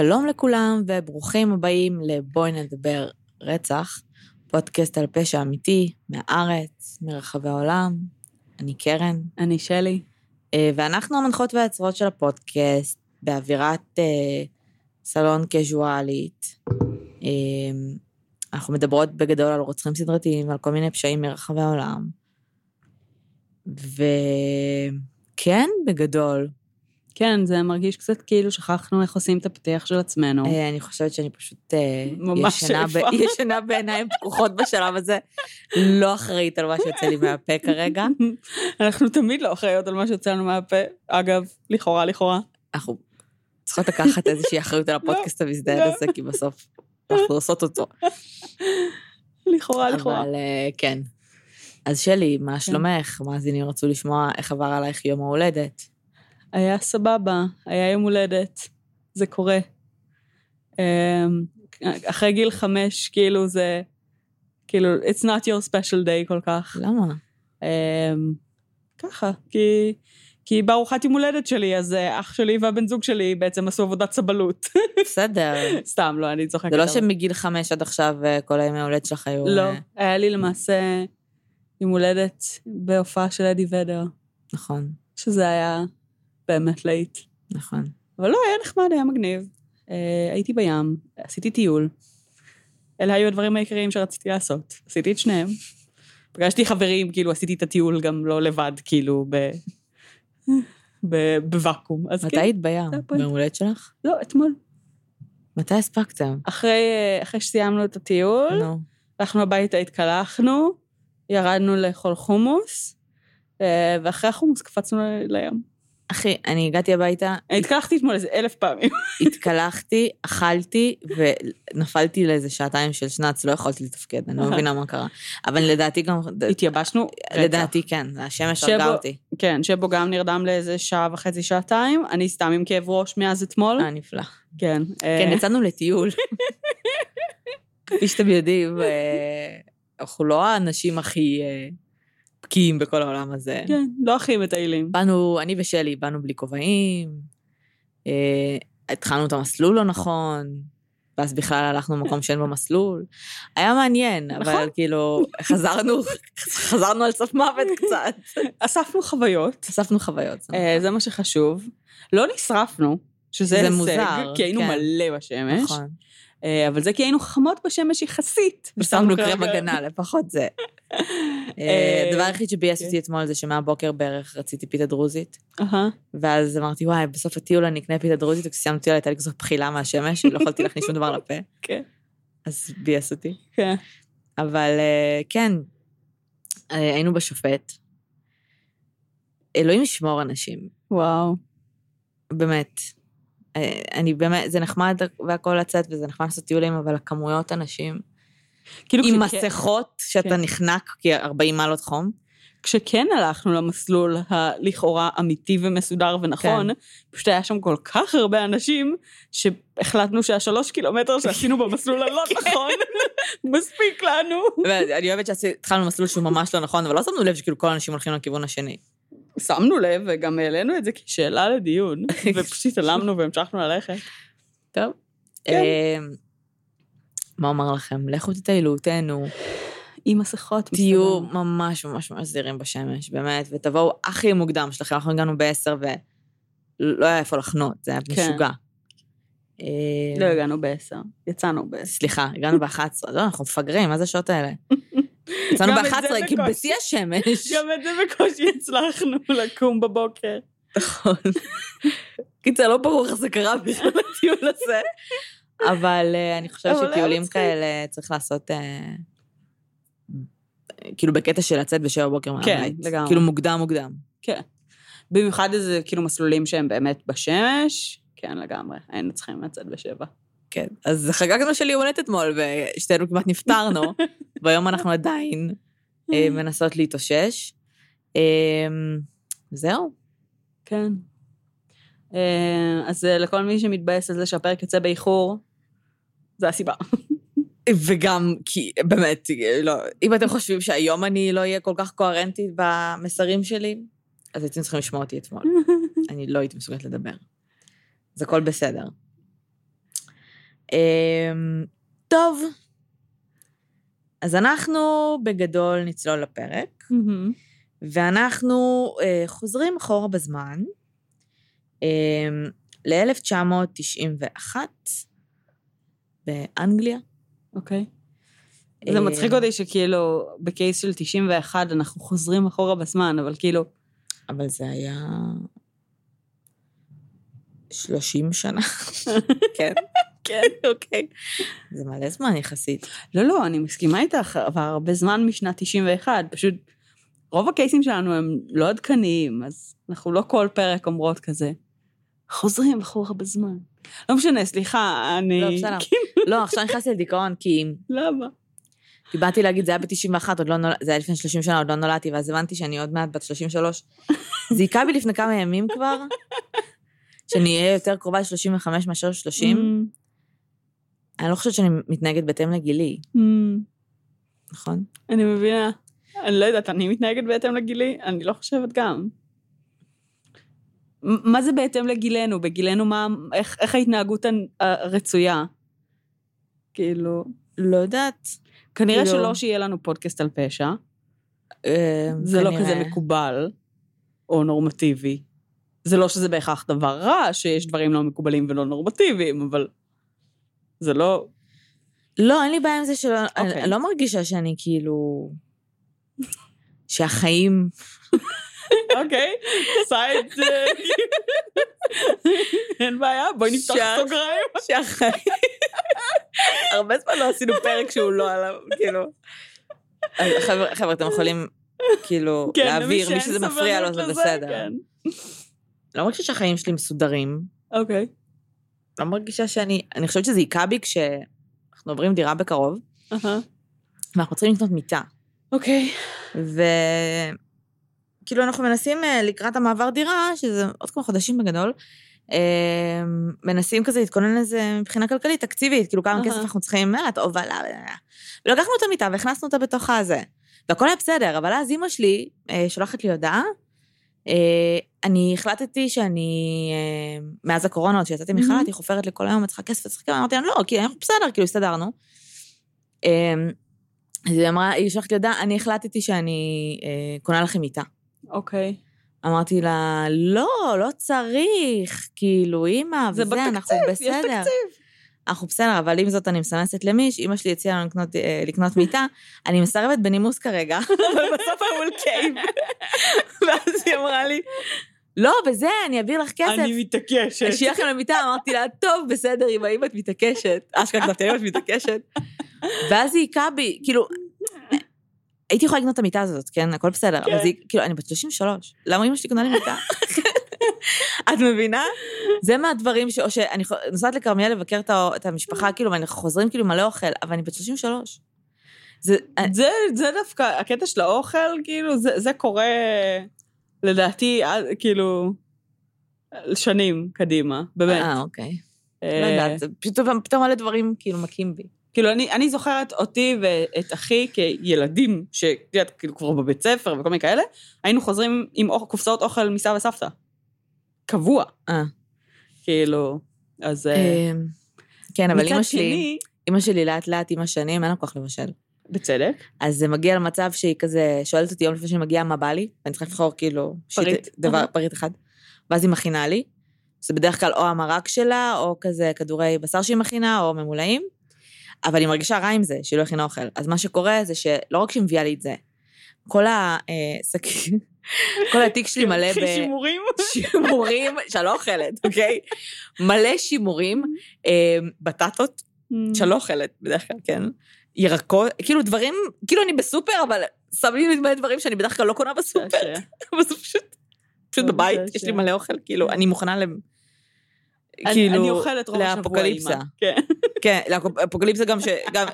שלום לכולם וברוכים הבאים לבואי נדבר רצח, פודקאסט על פשע אמיתי, מהארץ, מרחבי העולם. אני קרן. אני שלי. ואנחנו המנחות והיוצרות של הפודקאסט באווירת סלון קזואלית. אנחנו מדברות בגדול על רוצחים סדרתיים, על כל מיני פשעים מרחבי העולם. וכן, בגדול. כן, זה מרגיש קצת כאילו שכחנו איך עושים את הפתיח של עצמנו. אני חושבת שאני פשוט ישנה בעיניים פקוחות בשלב הזה, לא אחראית על מה שיוצא לי מהפה כרגע. אנחנו תמיד לא אחראיות על מה שיוצא לנו מהפה, אגב, לכאורה. אנחנו צריכות לקחת איזושהי אחריות על הפודקאסט המזדהד הזה, כי בסוף אנחנו עושות אותו. לכאורה. אבל כן. אז שלי, מה שלומך? מאזינים רצו לשמוע איך עבר עלייך יום ההולדת. היה סבבה, היה יום הולדת, זה קורה. אחרי גיל 5, כאילו זה, כאילו, it's not your special day כל כך. למה? ככה, כי בארוחת יום הולדת שלי, אז אח שלי והבן זוג שלי בעצם עשו עבודת סבלות. בסדר. סתם, לא, אני צוחקת. זה לא שמגיל 5 עד עכשיו כל הימי הולדת שלך היו... לא, היה לי למעשה יום הולדת בהופעה של אדי ודר. נכון. שזה היה... באמת להיט. נכון. אבל לא, היה נחמד, היה מגניב. הייתי בים, עשיתי טיול. אלה היו הדברים העיקריים שרציתי לעשות. עשיתי את שניהם. פגשתי חברים, כאילו, עשיתי את הטיול גם לא לבד, כאילו, בוואקום. מתי היית בים? במולדת שלך? לא, אתמול. מתי הספקתם? אחרי שסיימנו את הטיול, אנחנו הביתה התקלחנו, ירדנו לאכול חומוס, ואחרי החומוס קפצנו לים. אחי, אני הגעתי הביתה... התקלחתי אתמול איזה 1000 פעמים. התקלחתי, אכלתי, ונפלתי לאיזה שעתיים של שנץ, לא יכולתי לתפקד, אני לא מבינה מה קרה. אבל לדעתי גם... התייבשנו? לדעתי, כן, השמש הרגה אותי. כן, שבו גם נרדם לאיזה 1.5 שעה, אני סתם עם כאב ראש מאז אתמול. נפלא. כן. כן, יצאנו לטיול. כפי שאתם יודעים, אנחנו לא האנשים הכי... פקיעים בכל העולם הזה. כן, לא הכי מטיילים. באנו, אני ושלי, באנו בלי כובעים, התחלנו את המסלול לא נכון, ואז בכלל הלכנו במקום שאין במסלול. היה מעניין, אבל כאילו, חזרנו על סף מוות קצת. אספנו חוויות. זה מה שחשוב. לא נשרפנו, שזה הישג, כי היינו מלא בשמש. נכון. אבל זה כי היינו חמות בשמש יחסית. ושמנו קרם הגנה, לפחות זה. הדבר היחיד שבייס אותי אתמול זה שמהבוקר בערך רציתי פיתה דרוזית, ואז אמרתי, וואי, בסוף הטיול אני אקנה פיתה דרוזית, וכשסיימתי לה, הייתה לי כזו בחילה מהשמש, לא יכולתי להכניס שום דבר לפה. כן. אז בייס אותי. כן. אבל כן, היינו בשופט. אלוהים ישמור אנשים. וואו. באמת. אני באמת, זה נחמד והכל לצאת, וזה נחמד לעשות טיולים, אבל הכמויות אנשים, כאילו עם מסכות שאתה נחנק, כי 40 מעלות חום. כשכן הלכנו למסלול הלכאורה אמיתי ומסודר ונכון, פשוט היה שם כל כך הרבה אנשים, שהחלטנו שה3 קילומטר שעשינו במסלול הלא נכון, מספיק לנו. ואני אוהבת שהתחלנו מסלול שהוא ממש לא נכון, אבל לא שמנו לב שכאילו כל האנשים הולכים לכיוון השני. שמנו לב, וגם העלינו את זה כשאלה לדיון, ופשוט עלמנו והמשכנו ללכת. טוב. מה אומר לכם? לכו תטיילו, תהנו. עם מסכות. תהיו ממש ממש זהירים בשמש, באמת, ותבואו הכי מוקדם שלכם. אנחנו הגענו ב-10 ולא היה איפה לחנות, זה היה משוגע. לא הגענו ב-10, יצאנו ב-10. סליחה, הגענו ב-11, לא, אנחנו מפגרים, מה זה השעות האלה? יצאנו ב-11, כי בשיא השמש. גם את זה בקושי הצלחנו לקום בבוקר. נכון. קיצר, לא ברור איך זה קרה בשביל הטיול הזה. אבל אני חושבת שטיולים כאלה צריך לעשות, כאילו בקטע של לצאת בשבע בוקר מהבית. כאילו מוקדם. כן. במיוחד איזה כאילו מסלולים שהם באמת בשמש, כן לגמרי, היינו צריכים לצאת בשבע. כן, אז חגגנו שלי הולדת אתמול, ושתינו כמעט נפטרנו, והיום אנחנו עדיין מנסות להתאושש. זהו. כן. אז לכל מי שמתבאס, אז שהפרק יוצא באיחור, זה הסיבה. וגם, כי באמת, לא, אם אתם חושבים שהיום אני לא אהיה כל כך קוהרנטית במסרים שלי, אז אתם צריכים לשמוע אותי אתמול. אני לא הייתי מסוגלת לדבר. זה הכל בסדר. טוב, אז אנחנו בגדול נצלול לפרק, ואנחנו חוזרים אחורה בזמן, ל-1991, באנגליה. אוקיי. זה מצחיק אותי שכאילו, בקייס של 91 אנחנו חוזרים אחורה בזמן, אבל כאילו... אבל זה היה... 30 שנה. כן. כן, אוקיי. זה מלא זמן יחסית. לא, לא, אני מסכימה איתך, אבל הרבה זמן משנת 91, פשוט רוב הקייסים שלנו הם לא עדכניים, אז אנחנו לא כל פרק אומרות כזה, חוזרים אחורה בזמן. לא משנה, סליחה, אני... לא, בסדר. לא, עכשיו נכנסתי לדיכאון, כי... למה? כי באתי להגיד, זה היה ב-91, עוד לא נולדתי, זה היה לפני 30 שנה, עוד לא נולדתי, ואז הבנתי שאני עוד מעט בת 33. זה יקרה בי לפני כמה ימים כבר, שאני אהיה יותר קרובה ל-35 מאשר 30. אני לא חושבת שאני מתנהגת בהתאם לגילי. נכון? אני מבינה. אני לא יודעת, אני מתנהגת בהתאם לגילי, אני לא חושבת גם. מה זה בהתאם לגילנו? בגילנו מה, איך ההתנהגות הרצויה? כאילו, לא יודעת. כנראה שלא שיהיה לנו פודקאסט על פשע. זה לא כזה מקובל, או נורמטיבי. זה לא שזה בהכרח דבר רע, שיש דברים לא מקובלים ולא נורמטיביים, אבל זה לא... לא, אין לי בעיה עם זה שלא... אני לא מרגישה שאני כאילו... שהחיים... אוקיי, סייד... אין בעיה, בואי נפתח סוגריים. שהחיים... הרבה זמן לא עשינו פרק שהוא לא עליו, כאילו... חבר'ה, אתם יכולים כאילו להעביר, מי שזה מפריע לו, זה בסדר. לא מרגישה שהחיים שלי מסודרים. אוקיי. לא מרגישה שאני... אני חושבת שזה יקע בי כשאנחנו עוברים דירה בקרוב, ואנחנו צריכים לקנות מיטה. אוקיי. וכאילו אנחנו מנסים לקראת המעבר דירה, שזה עוד כמה חודשים בגדול, מנסים כזה להתכונן לזה מבחינה כלכלית, תקציבית, כאילו כמה כסף אנחנו צריכים, הובלה, ולקחנו את המיטה והכנסנו אותה בתוך הזה. והכל היה בסדר, אבל אז אמא שלי שולחת לי הודעה, אני החלטתי שאני, מאז הקורונה, שיצאתי מחל"ת, היא חופרת לי כל היום, את צריכה כסף, את צריכה, אמרתי, לא, כי אנחנו בסדר, כאילו הסתדרנו. אז היא אמרה, היא שלחת לי הודעה, אני החלטתי שאני קונה לכם מיטה. אוקיי. אמרתי לה, לא, לא צריך, כאילו, אמא, וזה, אנחנו בסדר. זה בתקציב, יש תקציב. אנחנו בסדר, אבל אם זאת אני מסמסת למיש, אמא שלי הציעה לנו לקנות מיטה, אני מסרבת בנימוס כרגע, אבל בסוף המול קייב. ואז היא אמרה לי, לא, בזה, אני אעביר לך כסף. אני מתעקשת. השאיר לכם למיטה, אמרתי לה, טוב, בסדר, אם את מתעקשת. אשכה כתבתי, אם את מתעקשת. ואז היא היקה בי, כאילו, הייתי יכולה לקנות את המיטה הזאת, כן? הכל בסדר. אבל זה, כאילו, אני בת 33. למה אמא שלי קונה לי מיטה? את מבינה? זה מהדברים ש... או שאני נוסעת לכרמיאל לבקר את המשפחה, כאילו, ואני חוזרים כאילו מלא אוכל, אבל אני בת 33. זה דווקא, הקטע של האוכל, כאילו, זה קורה, לדעתי, כאילו, שנים קדימה, באמת. אוקיי. לא יודעת, פתאום על הדברים, כאילו, מקים בי. כאילו, אני זוכרת אותי ואת אחי כילדים, שכאילו כבר בבית ספר וכל מיני כאלה, היינו חוזרים עם קופסאות אוכל מסבא וסבתא. קבוע. כאילו, אז... כן, אבל אמא שלי לאט לאט עם השנים, אין לה כוח לבשל. בצדק. אז זה מגיע למצב שהיא כזה, שואלת אותי יום לפני שאני מגיעה מה בא לי, ואני צריכה לבחור כאילו... פריט אחד. ואז היא מכינה לי, זה בדרך כלל או המרק שלה, או כזה כדורי בשר שהיא מכינה, או ממולאים, אבל היא מרגישה רע עם זה, שהיא לא הכינה אוכל. אז מה שקורה זה שלא רק שהיא מביאה לי את זה, כל הסכין... כל התיק שלי מלא בשימורים, שימורים, שלא אוכלת, אוקיי? מלא שימורים, בטטות, שלא אוכלת, בדרך כלל, כן? ירקות, כאילו דברים, כאילו אני בסופר, אבל שמים לי מלא דברים שאני בדרך כלל לא קונה בסופר, אבל זה פשוט בבית, יש לי מלא אוכל, כאילו, אני מוכנה כאילו, לאפוקליפסה. כן, לאפוקליפסה גם ש...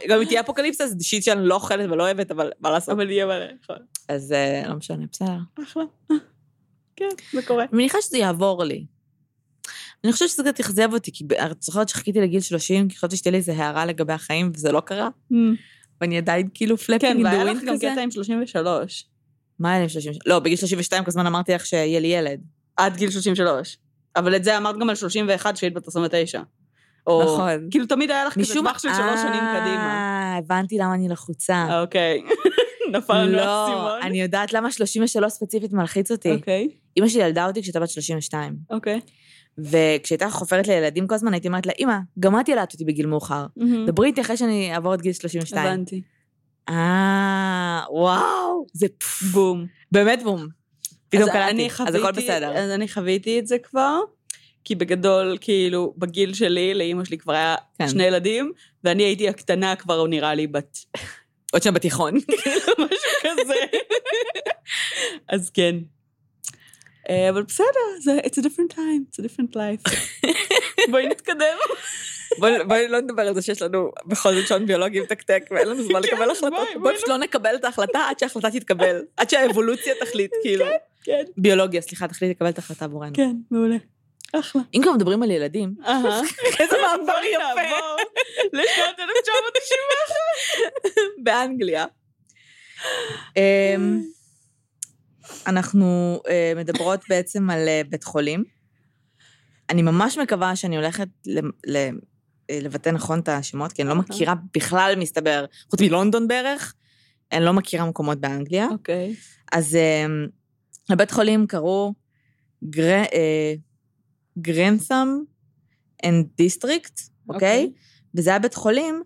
גם היא תהיה אפוקליפסה, זה שיט שאני לא אוכלת ולא אוהבת, אבל מה לעשות? אבל יהיה מלא, נכון. אז לא משנה, בסדר. אחלה. כן, זה קורה. אני מניחה שזה יעבור לי. אני חושבת שזה קצת יחזב אותי, כי זוכרת שחיכיתי לגיל 30, כי חושבת שתהיה לי איזו הערה לגבי החיים, וזה לא קרה. ואני עדיין כאילו פלפינג דווינט כזה. כן, והיה לך גם קטע עם 33. מה היה לי עם 33? לא, בגיל 32 כזמן אמרתי לך שיהיה לי ילד. עד גיל 33. אבל את זה אמרת גם על 31 שהיית בת 29. או, נכון. כאילו תמיד היה לך כזה טווח של 3 שנים קדימה. הבנתי למה אני לחוצה. אוקיי. נפל לא, הסימון. אני יודעת למה 33 ספציפית מלחיץ אותי. אוקיי. אמא שלי ילדה אותי כשאתה בת 32. אוקיי. וכשהייתה חופרת לילדים כל הזמן, הייתי אומרת לה, אמא, גם את ילדת אותי בגיל מאוחר. דברי איתי אחרי שאני אעבור את גיל 32. הבנתי. וואו, זה בום. באמת בום. פתאום קלעתי, אז הכל בסדר. אז אני חוויתי את זה כבר, כי בגדול, כאילו, בגיל שלי, לאמא שלי כבר היה 2 ילדים, ואני הייתי הקטנה כבר, נראה לי בת... עוד שם בתיכון. כאילו, משהו כזה. אז כן. אבל בסדר, it's a different time, it's a different life. בואי נתקדם. בואי לא נדבר על זה שיש לנו בכל זאת שעון ביולוגי מתקתק, ואין לנו זמן לקבל החלטות. בואי פשוט לא נקבל את ההחלטה עד שההחלטה תתקבל, עד שהאבולוציה תחליט, כאילו. כן. ביולוגיה, סליחה, תחליט לקבל את ההחלטה עבורנו. כן, מעולה. אחלה. אם כבר מדברים על ילדים, איזה מעבר יפה. לשנות 1991. באנגליה. אנחנו מדברות בעצם על בית חולים. אני ממש מקווה שאני הולכת לבטא נכון את השמות, כי אני לא מכירה בכלל, מסתבר, חוץ מלונדון בערך, אני לא מכירה מקומות באנגליה. אוקיי. אז לבית חולים קראו גרנת'ם אנד דיסטריקט, אוקיי? וזה היה בית חולים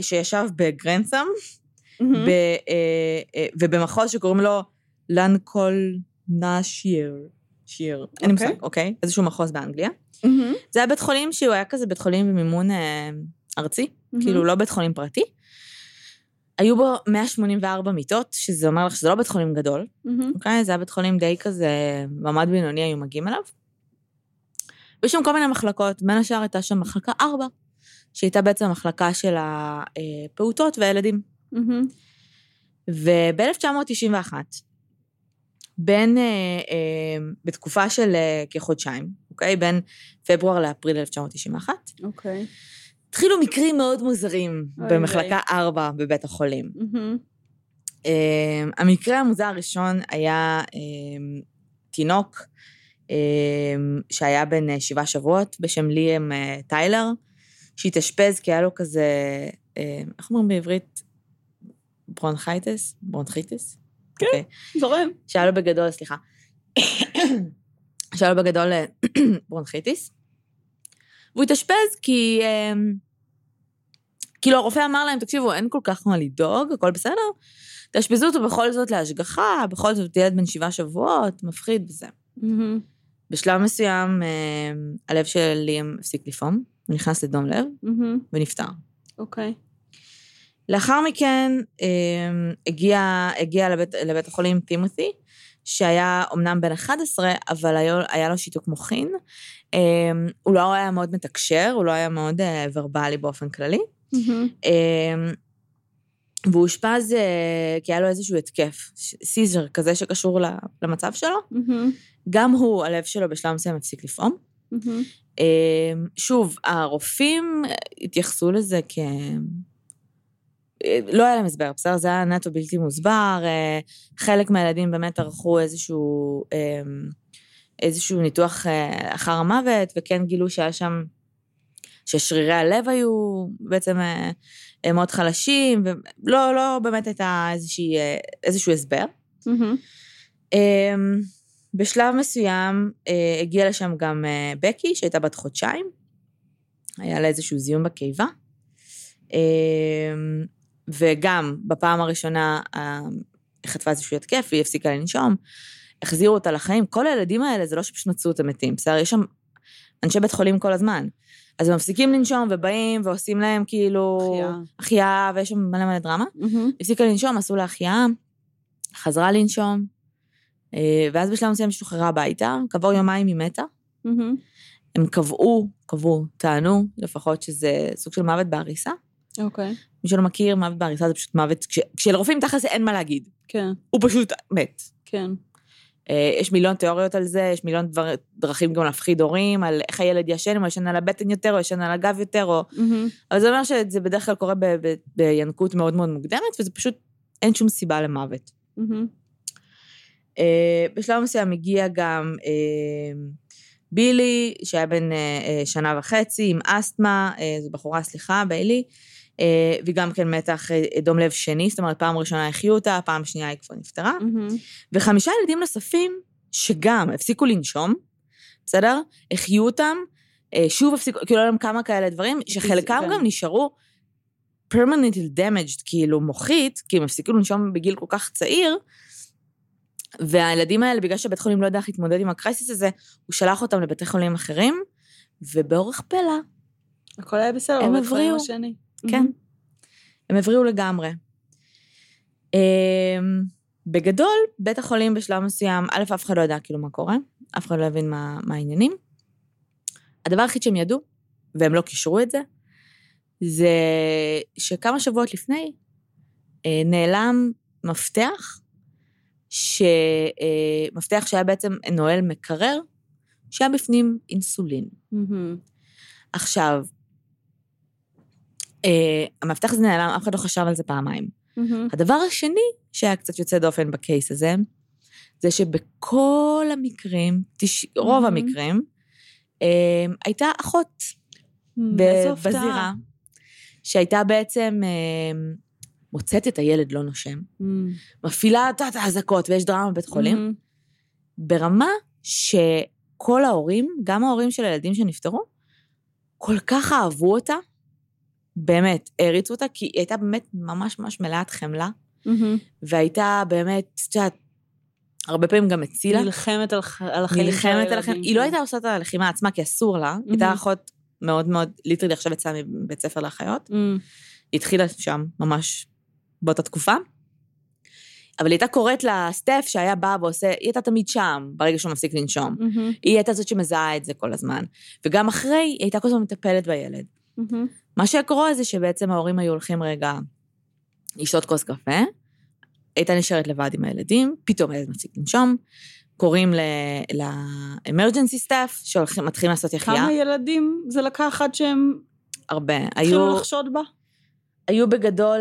שישב בגרנת'ם, ובמחוז שקוראים לו לינקולנשייר, אין מושג, אוקיי? איזשהו מחוז באנגליה. זה היה בית חולים שהוא היה כזה בית חולים במימון ארצי, כאילו לא בית חולים פרטי. היו בו 184 מיטות, שזה אומר לך שזה לא בית חולים גדול, אוקיי? זה היה בית חולים די כזה, מעמד בינוני היו מגיעים אליו. ויש שם כל מיני מחלקות, בין השאר הייתה שם מחלקה 4, שהייתה בעצם המחלקה של הפעוטות והילדים. וב-1991, בין, בתקופה של כחודשיים, אוקיי? בין פברואר לאפריל 1991. אוקיי. התחילו מקרים מאוד מוזרים במחלקה 4 בבית החולים. המקרה המוזר הראשון היה תינוק, שהיה בן 7 שבועות, בשם ליאם טיילר, שהתאשפז כי היה לו כזה, איך אומרים בעברית? ברונכייטס? ברונכיטס? כן, זורם. שהיה לו בגדול, סליחה. שהיה לו בגדול ברונכיטיס. והוא התאשפז כי... כאילו הרופא אמר להם, תקשיבו, אין כל כך מה לדאוג, הכל בסדר. תאשפזו אותו בכל זאת להשגחה, בכל זאת ילד בן 7 שבועות, מפחיד בזה. בשלב מסוים, הלב שלי הפסיק לפעום, הוא נכנס לדום לב, ונפטר. אוקיי. לאחר מכן הגיע לבית החולים טימותי, שהיה אומנם בן 11, אבל היה לו שיתוק מוחין. הוא לא היה מאוד מתקשר, הוא לא היה מאוד ורבלי באופן כללי. והוא הושפז כי היה לו איזשהו התקף, סיזר כזה שקשור למצב שלו. גם הוא, הלב שלו בשלב מסוים הפסיק לפעום. שוב, הרופאים התייחסו לזה כ... לא היה להם הסבר, בסדר, זה היה נטו בלתי מוסבר, חלק מהילדים באמת ערכו איזשהו ניתוח אחר המוות, וכן גילו שהיה שם, ששרירי הלב היו בעצם מאוד חלשים, ולא באמת הייתה איזשהו הסבר. בשלב מסוים הגיעה לשם גם בקי, שהייתה בת 2, היה לה איזשהו זיהום בקיבה, וגם בפעם הראשונה חטפה איזשהו התקף, היא הפסיקה לנשום, החזירו אותה לחיים, כל הילדים האלה זה לא שפשנצו את המתים, בסדר, יש שם אנשי בית חולים כל הזמן, אז הם מפסיקים לנשום ובאים ועושים להם כאילו, אחייה, ויש שם מלא מלא דרמה, הפסיקה לנשום, עשו לה אחייה, חזרה לנשום, ואז בשלב מסוים שוחררה הביתה, כעבור יומיים היא מתה, הם טענו לפחות שזה סוג של מוות בהריסה, אוקיי. מי שלא מכיר, מוות בהריסה זה פשוט מוות, כשלרופאים תחס אין מה להגיד. כן. הוא פשוט מת. כן. יש מיליון תיאוריות על זה, יש מיליון דרכים גם להפחיד הורים, על איך הילד ישן, אם הוא ישן על הבטן יותר, או ישן על הגב יותר, או... אבל זה אומר שזה בדרך כלל קורה בינקות מאוד מאוד מוקדמת, וזה פשוט אין שום סיבה למוות. בשלב מסוים הגיע גם בילי, שהיה בן שנה וחצי, עם אסתמה, זו בחורה, סליחה, בילי, וגם כן מתח דום לב שני, זאת אומרת, פעם ראשונה החיו אותה, פעם שנייה היא כבר נפטרה, וחמישה ילדים נוספים, שגם הפסיקו לנשום, בסדר? החיו אותם, שוב הפסיקו, כאילו לא כמה כאלה דברים, שחלקם גם נשארו permanently damaged, כאילו מוחית, כי הם הפסיקו לנשום בגיל כל כך צעיר, והילדים האלה, בגלל שבית חולים לא יודע איך להתמודד עם הקרייסיס הזה, הוא שלח אותם לבתי חולים אחרים, ובאורך פלא, הכל היה בסדר, הם הבריאו, כן, הם הבריאו לגמרי. בגדול, בית החולים בשלב מסוים, אף אחד לא יודע כאילו מה קורה, אף אחד לא הבין מה העניינים. הדבר הכי שהם ידעו, והם לא קישרו את זה, זה שכמה שבועות לפני, נעלם מפתח, שמפתח שהיה בעצם נועל מקרר, שהיה בפנים אינסולין. עכשיו, המפתח זה נעלם, אף אחד לא חשב על זה פעמיים. הדבר השני שהיה קצת יוצא דופן בקייס הזה, זה שבכל המקרים, רוב המקרים, הייתה אחות בזירה, שהייתה בעצם מוצאת את הילד לא נושם, מפעילה את ההזעקות, ויש דרמה בבית חולים, ברמה שכל ההורים, גם ההורים של הילדים שנפטרו, כל כך אהבו אותה, באמת, הריצו אותה, כי היא הייתה באמת ממש ממש מלאת חמלה, והייתה באמת, הרבה פעמים גם הצילה. נלחמת על החיים. היא לא הייתה עושה את הלחימה עצמה, כי אסור לה, הייתה אחות מאוד מאוד, ליטרלי עכשיו יצאה מבית ספר לאחיות, היא התחילה שם ממש באותה תקופה, אבל היא הייתה קוראת לסטף שהיה בא ועושה, היא הייתה תמיד שם, ברגע שהוא מפסיק לנשום. היא הייתה זאת שמזהה את זה כל הזמן. וגם אחרי, היא הייתה כל הזמן מטפלת בילד. מה שקורה זה שבעצם ההורים היו הולכים רגע לשתות כוס קפה, הייתה נשארת לבד עם הילדים, פתאום הילד מפסיק לנשום, קוראים לאמרג'נסי סטף, שמתחילים לעשות יחייה. כמה ילדים זה לקח עד שהם... הרבה. התחילו לחשוד בה? היו בגדול,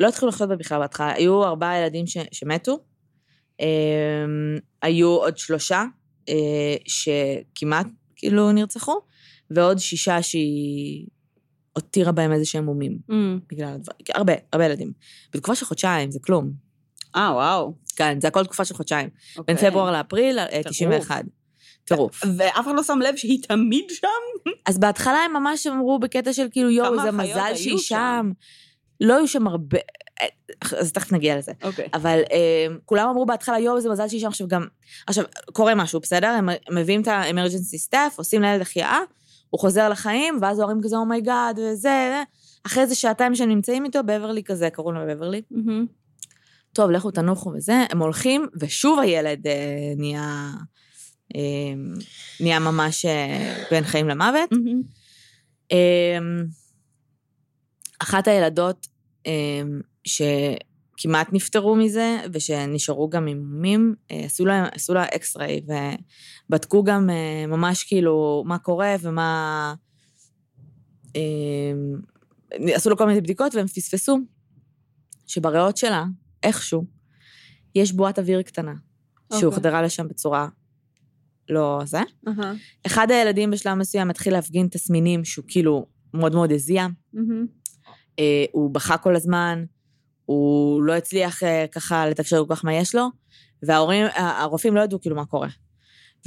לא התחילו לחשוד בה בכלל בהתחלה, היו 4 ילדים שמתו, היו עוד 3 שכמעט כאילו נרצחו, ועוד 6 שהיא הותירה בהם איזה שהם מומים, בגלל הדבר, הרבה ילדים. בתקופה של חודשיים, זה כלום. וואו. כן, זה הכל תקופה של חודשיים. בין פברואר לאפריל, 91. טירוף. ואף אחד לא שם לב שהיא תמיד שם? אז בהתחלה הם ממש אמרו בקטע של כאילו, יואו, זה מזל שהיא שם. לא היו שם הרבה, אז תכף נגיע לזה. אבל כולם אמרו בהתחלה, יואו, זה מזל שהיא שם. עכשיו, קורה משהו, בסדר? הם מביאים את ה-emergency staff, עושים לילד החייאה, הוא חוזר לחיים, ואז הורים כזה, אומי גאד, וזה, אחרי זה 2 שהם נמצאים איתו, בברלי כזה, קראו לו בברלי. טוב, לכו תנוחו וזה, הם הולכים, ושוב הילד נהיה ממש בין חיים למוות. אחת הילדות שכמעט נפטרו מזה, ושנשארו גם עם מומים, עשו לה אקס-ריי, ובדקו גם ממש כאילו מה קורה ומה... עשו לו כל מיני בדיקות, והם פספסו שבריאות שלה, איכשהו, יש בועת אוויר קטנה, שהוחדרה לשם בצורה... לא זה. אחד הילדים בשלב מסוים מתחיל להפגין תסמינים, שהוא כאילו מאוד מאוד הזיע, הוא בכה כל הזמן, הוא לא הצליח ככה לתקשר כל כך מה יש לו, והרופאים לא ידעו כאילו מה קורה.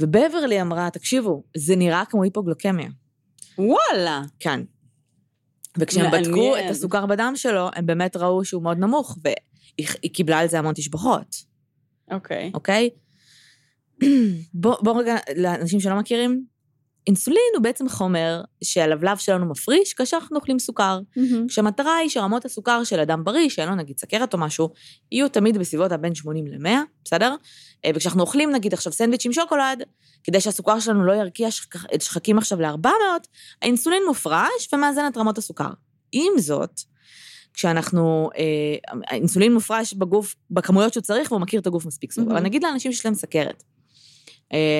ובברלי אמרה, תקשיבו, זה נראה כמו היפוגליקמיה. וואלה. כן. וכשהם בדקו את הסוכר בדם שלו, הם באמת ראו שהוא מאוד נמוך, והיא קיבלה על זה המון תשבחות. אוקיי? בואו רגע, לאנשים שלא מכירים, אינסולין הוא בעצם חומר שהלבלב שלנו מפריש כאשר אנחנו אוכלים סוכר, כשהמטרה היא שרמות הסוכר של אדם בריא, שאין לו נגיד סכרת או משהו, יהיו תמיד בסביבות בין 80 ל-100, בסדר? וכשאנחנו אוכלים נגיד עכשיו סנדוויץ' עם שוקולד, כדי שהסוכר שלנו לא ירקיע שחקים עכשיו ל-400, האינסולין מופרש ומאזן את רמות הסוכר. עם זאת, כשאנחנו, האינסולין מופרש בגוף, בכמויות שהוא צריך, והוא מכיר את הגוף מספיק סוכר. אבל נגיד לאנשים שיש להם סכרת.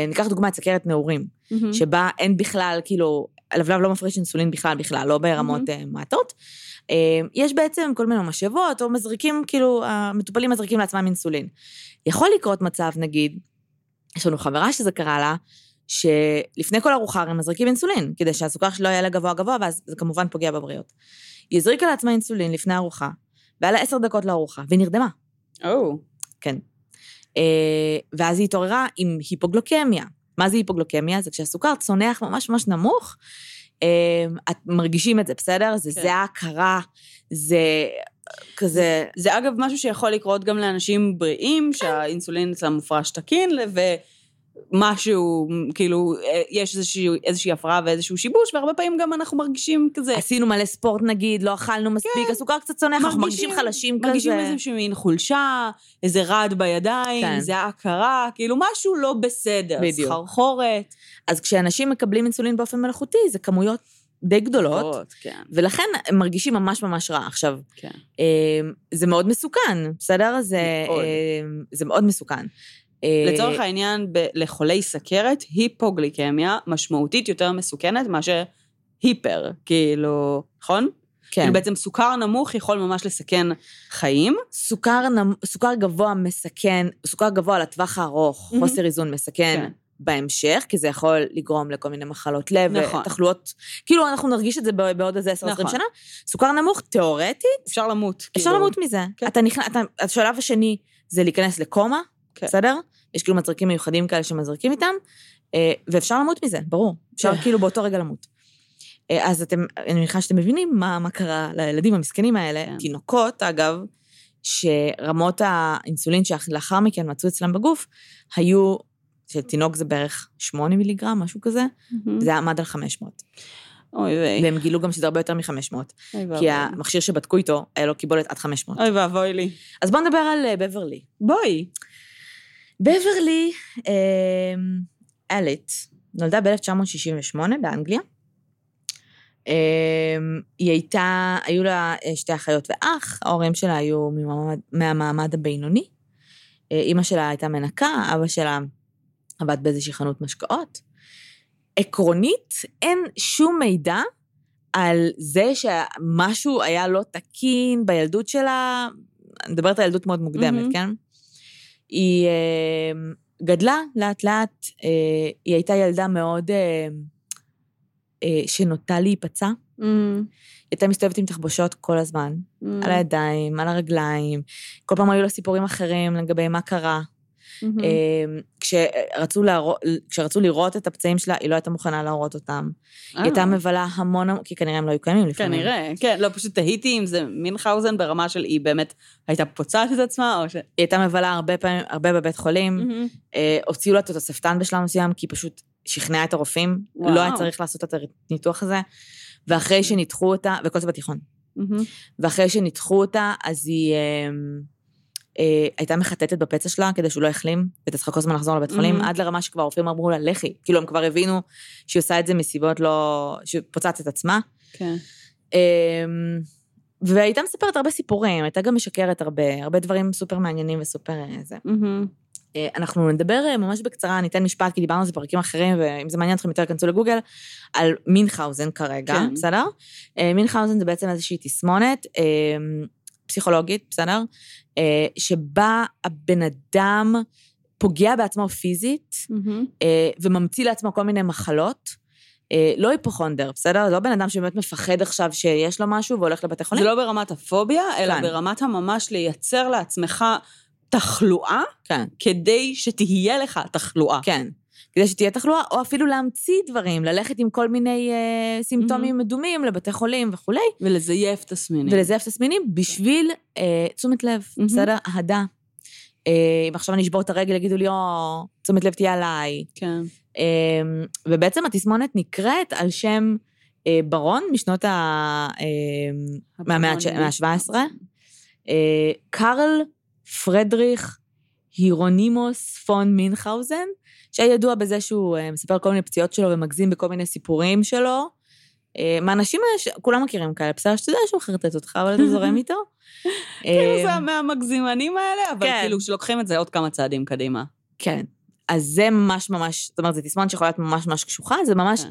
ניקח דוגמה את סכרת נעורים, שבה אין בכלל, כאילו, הלבלב לא מפריש אינסולין בכלל, לא ברמות מעטות. יש בעצם כל מיני משאבות, או מזריקים, כאילו, המטופלים מזריקים לעצמם אינסולין. יכול לקרות מצב, נגיד, יש לנו חברה שזה קרה לה, שלפני כל ארוחה הם מזריקים אינסולין, כדי שהסוכר שלו יעלה גבוה גבוה, ואז זה כמובן פוגע בבריאות. היא הזריקה לעצמה אינסולין לפני ארוחה, והיה לה 10 דקות לארוחה, והיא נרדמה. כן. ואז היא התעוררה עם היפוגליקמיה. מה זה היפוגליקמיה? זה כשהסוכר צונח ממש ממש נמוך, את מרגישים את זה, בסדר? זה זיעה קרה, זה כזה... זה אגב משהו שיכול לקרות גם לאנשים בריאים, שהאינסולין אצלם מופרש תקין, ומשהו, כאילו, יש איזושהי הפרעה ואיזשהו שיבוש, והרבה פעמים גם אנחנו מרגישים כזה... עשינו מלא ספורט נגיד, לא אכלנו מספיק, הסוכר קצת צונח, אנחנו מרגישים חלשים כזה. מרגישים איזושהי מין חולשה, איזה רעד בידיים, זיעה קרה, כאילו משהו לא בסדר, סחרחורת. אז כשאנשים מקבלים אינסולין באופן מלאכותי, זה כמויות די גדולות, ולכן הם מרגישים ממש ממש רע. עכשיו, זה מאוד מסוכן, בסדר? זה מאוד מסוכן. לצורך העניין, לחולי סכרת, היפוגליקמיה משמעותית יותר מסוכנת מאשר היפר, כאילו, נכון? כן. בעצם סוכר נמוך יכול ממש לסכן חיים. סוכר גבוה מסכן, סוכר גבוה לטווח הארוך, חוסר איזון מסכן. בהמשך, כי זה יכול לגרום לכל מיני מחלות לב, ותחלואות, כאילו אנחנו נרגיש את זה בעוד איזה 10-20 שנה, סוכר נמוך, תיאורטית, אפשר למות, אפשר למות מזה, השלב השני, זה להיכנס לקומה, בסדר? יש כאילו מזרקים מיוחדים כאלה שמזרקים איתם, ואפשר למות מזה, ברור, אפשר כאילו באותו רגע למות. אז אני מניחה שאתם מבינים מה קרה לילדים המסכנים האלה, תינוקות אגב, שרמות האינסולין שלאחר מכן מצאו אצלם בגוף, היו שתינוק זה בערך 8 מיליגרם, משהו כזה, זה עמד על 500. אוי ואי. והם גילו גם שזה הרבה יותר מ-500, כי המכשיר שבדקו איתו, היה לו קיבולת עד 500. אוי ואבוי לי. אז בואו נדבר על בברלי. בואי. בברלי אלט, נולדה ב-1968 באנגליה. היא הייתה, היו לה 2 אחיות ואח, ההורים שלה היו מהמעמד הבינוני, אימא שלה הייתה מנקה, אבא שלה עבד באיזושהי חנות משקעות. עקרונית, אין שום מידע על זה שמשהו היה לא תקין בילדות שלה, אני מדברת על ילדות מאוד מוקדמת, כן? היא גדלה לאט לאט, היא הייתה ילדה מאוד שנוטה להיפצע, הייתה מסתובבת עם תחבושות כל הזמן, על הידיים, על הרגליים, כל פעם היו לה סיפורים אחרים לגבי מה קרה, כשרצו לראות את הפצעים שלה, היא לא הייתה מוכנה להראות אותם. היא הייתה מבלה המון, כי כנראה הם לא היו קיימים לפעמים. כנראה, כן, לא, פשוט תהיתי אם זה מינכאוזן ברמה של היא באמת הייתה פוצעת את עצמה, היא הייתה מבלה הרבה פעמים, הרבה בבית חולים, הוציאו לה את התוספתן בשלב מסוים, כי היא פשוט שכנעה את הרופאים, לא היה צריך לעשות את הניתוח הזה, ואחרי שניתחו אותה, וכל זה בתיכון, ואחרי שניתחו אותה, אז היא... הייתה מחטטת בפצע שלה כדי שהוא לא יחלים, ותצחק כל זמן לחזור לבית חולים, עד לרמה שכבר הרופאים אמרו לה, לכי, כאילו הם כבר הבינו שהיא עושה את זה מסיבות לא... שהיא פוצעת את עצמה. כן. והייתה מספרת הרבה סיפורים, הייתה גם משקרת הרבה, הרבה דברים סופר מעניינים וסופר זה. אנחנו נדבר ממש בקצרה, ניתן משפט, כי דיברנו על זה פרקים אחרים, ואם זה מעניין אתכם יותר, כנסו לגוגל, על מינכאוזן כרגע, בסדר? מינכאוזן זה בעצם איזושהי תסמונת, פסיכולוגית, בסדר? שבה הבן אדם פוגע בעצמו פיזית, וממציא לעצמו כל מיני מחלות, לא היפוכונדר, בסדר? זה לא בן אדם שבאמת מפחד עכשיו שיש לו משהו, והולך לבתי חולים. זה לא ברמת הפוביה, אלא ברמת הממש לייצר לעצמך תחלואה, כדי שתהיה לך תחלואה. כן. כדי שתהיה תחלואה, או אפילו להמציא דברים, ללכת עם כל מיני סימפטומים מדומים, לבתי חולים וכו'. ולזייף תסמינים. ולזייף תסמינים בשביל תשומת לב, בסדר? אהדה. אם עכשיו אני אשבור את הרגל, יגידו לי, תשומת לב תהיה עליי. כן. ובעצם התסמונת נקראת על שם ברון, משנות מה-17, קרל פרדריך הירונימוס פון מינכאוזן, שהיה ידוע בזה שהוא מספר כל מיני פציעות שלו, ומגזים בכל מיני סיפורים שלו, מהאנשים כולם מכירים כאלה, בסדר, שאתה יודע שהוא חרטט אותך, אבל אתה זורם איתו. כאילו זה מהמגזימנים האלה, אבל כאילו שלוקחים את זה עוד כמה צעדים קדימה. כן, אז זה ממש ממש, זאת אומרת, זה תסמונת שיכולה להיות ממש ממש קשוחה, זה ממש,